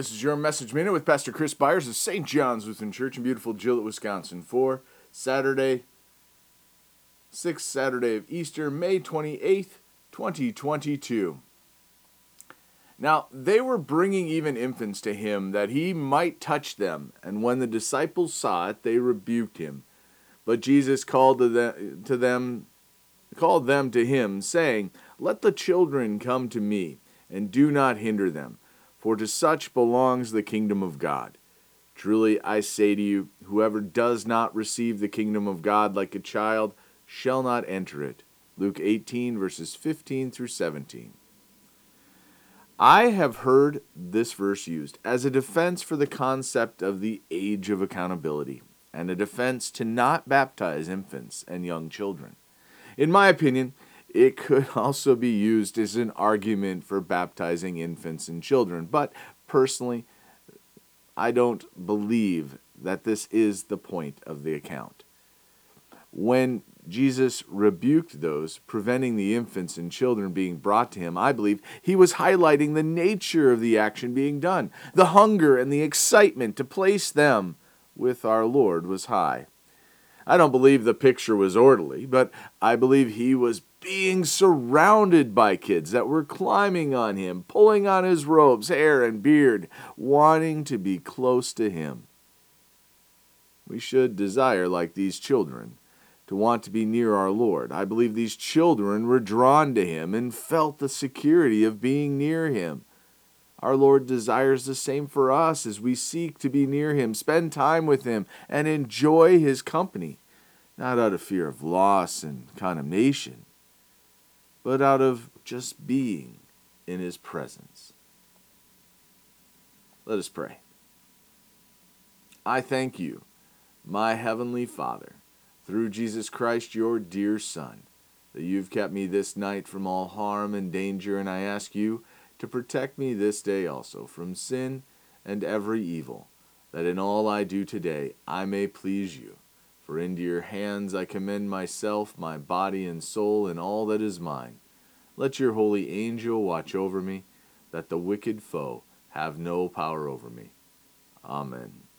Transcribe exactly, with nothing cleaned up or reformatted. This is your Message Minute with Pastor Chris Byers of Saint John's Lutheran Church in beautiful Gillett, Wisconsin for Saturday, sixth Saturday of Easter, May twenty-eighth, twenty twenty-two. Now, they were bringing even infants to him, that he might touch them. And when the disciples saw it, they rebuked him. But Jesus called to them, to them, called them to him, saying, "Let the children come to me, and do not hinder them, for to such belongs the kingdom of God. Truly I say to you, whoever does not receive the kingdom of God like a child shall not enter it." Luke eighteen, verses fifteen through seventeen. I have heard this verse used as a defense for the concept of the age of accountability, and a defense to not baptize infants and young children. In my opinion, it could also be used as an argument for baptizing infants and children, but personally, I don't believe that this is the point of the account. When Jesus rebuked those preventing the infants and children being brought to him, I believe he was highlighting the nature of the action being done. The hunger and the excitement to place them with our Lord was high. I don't believe the picture was orderly, but I believe he was being surrounded by kids that were climbing on him, pulling on his robes, hair, and beard, wanting to be close to him. We should desire, like these children, to want to be near our Lord. I believe these children were drawn to him and felt the security of being near him. Our Lord desires the same for us as we seek to be near him, spend time with him, and enjoy his company, not out of fear of loss and condemnation, but out of just being in his presence. Let us pray. I thank you, my heavenly Father, through Jesus Christ, your dear Son, that you've kept me this night from all harm and danger, and I ask you to protect me this day also from sin and every evil, that in all I do today I may please you. For into your hands I commend myself, my body and soul, and all that is mine. Let your holy angel watch over me, that the wicked foe have no power over me. Amen.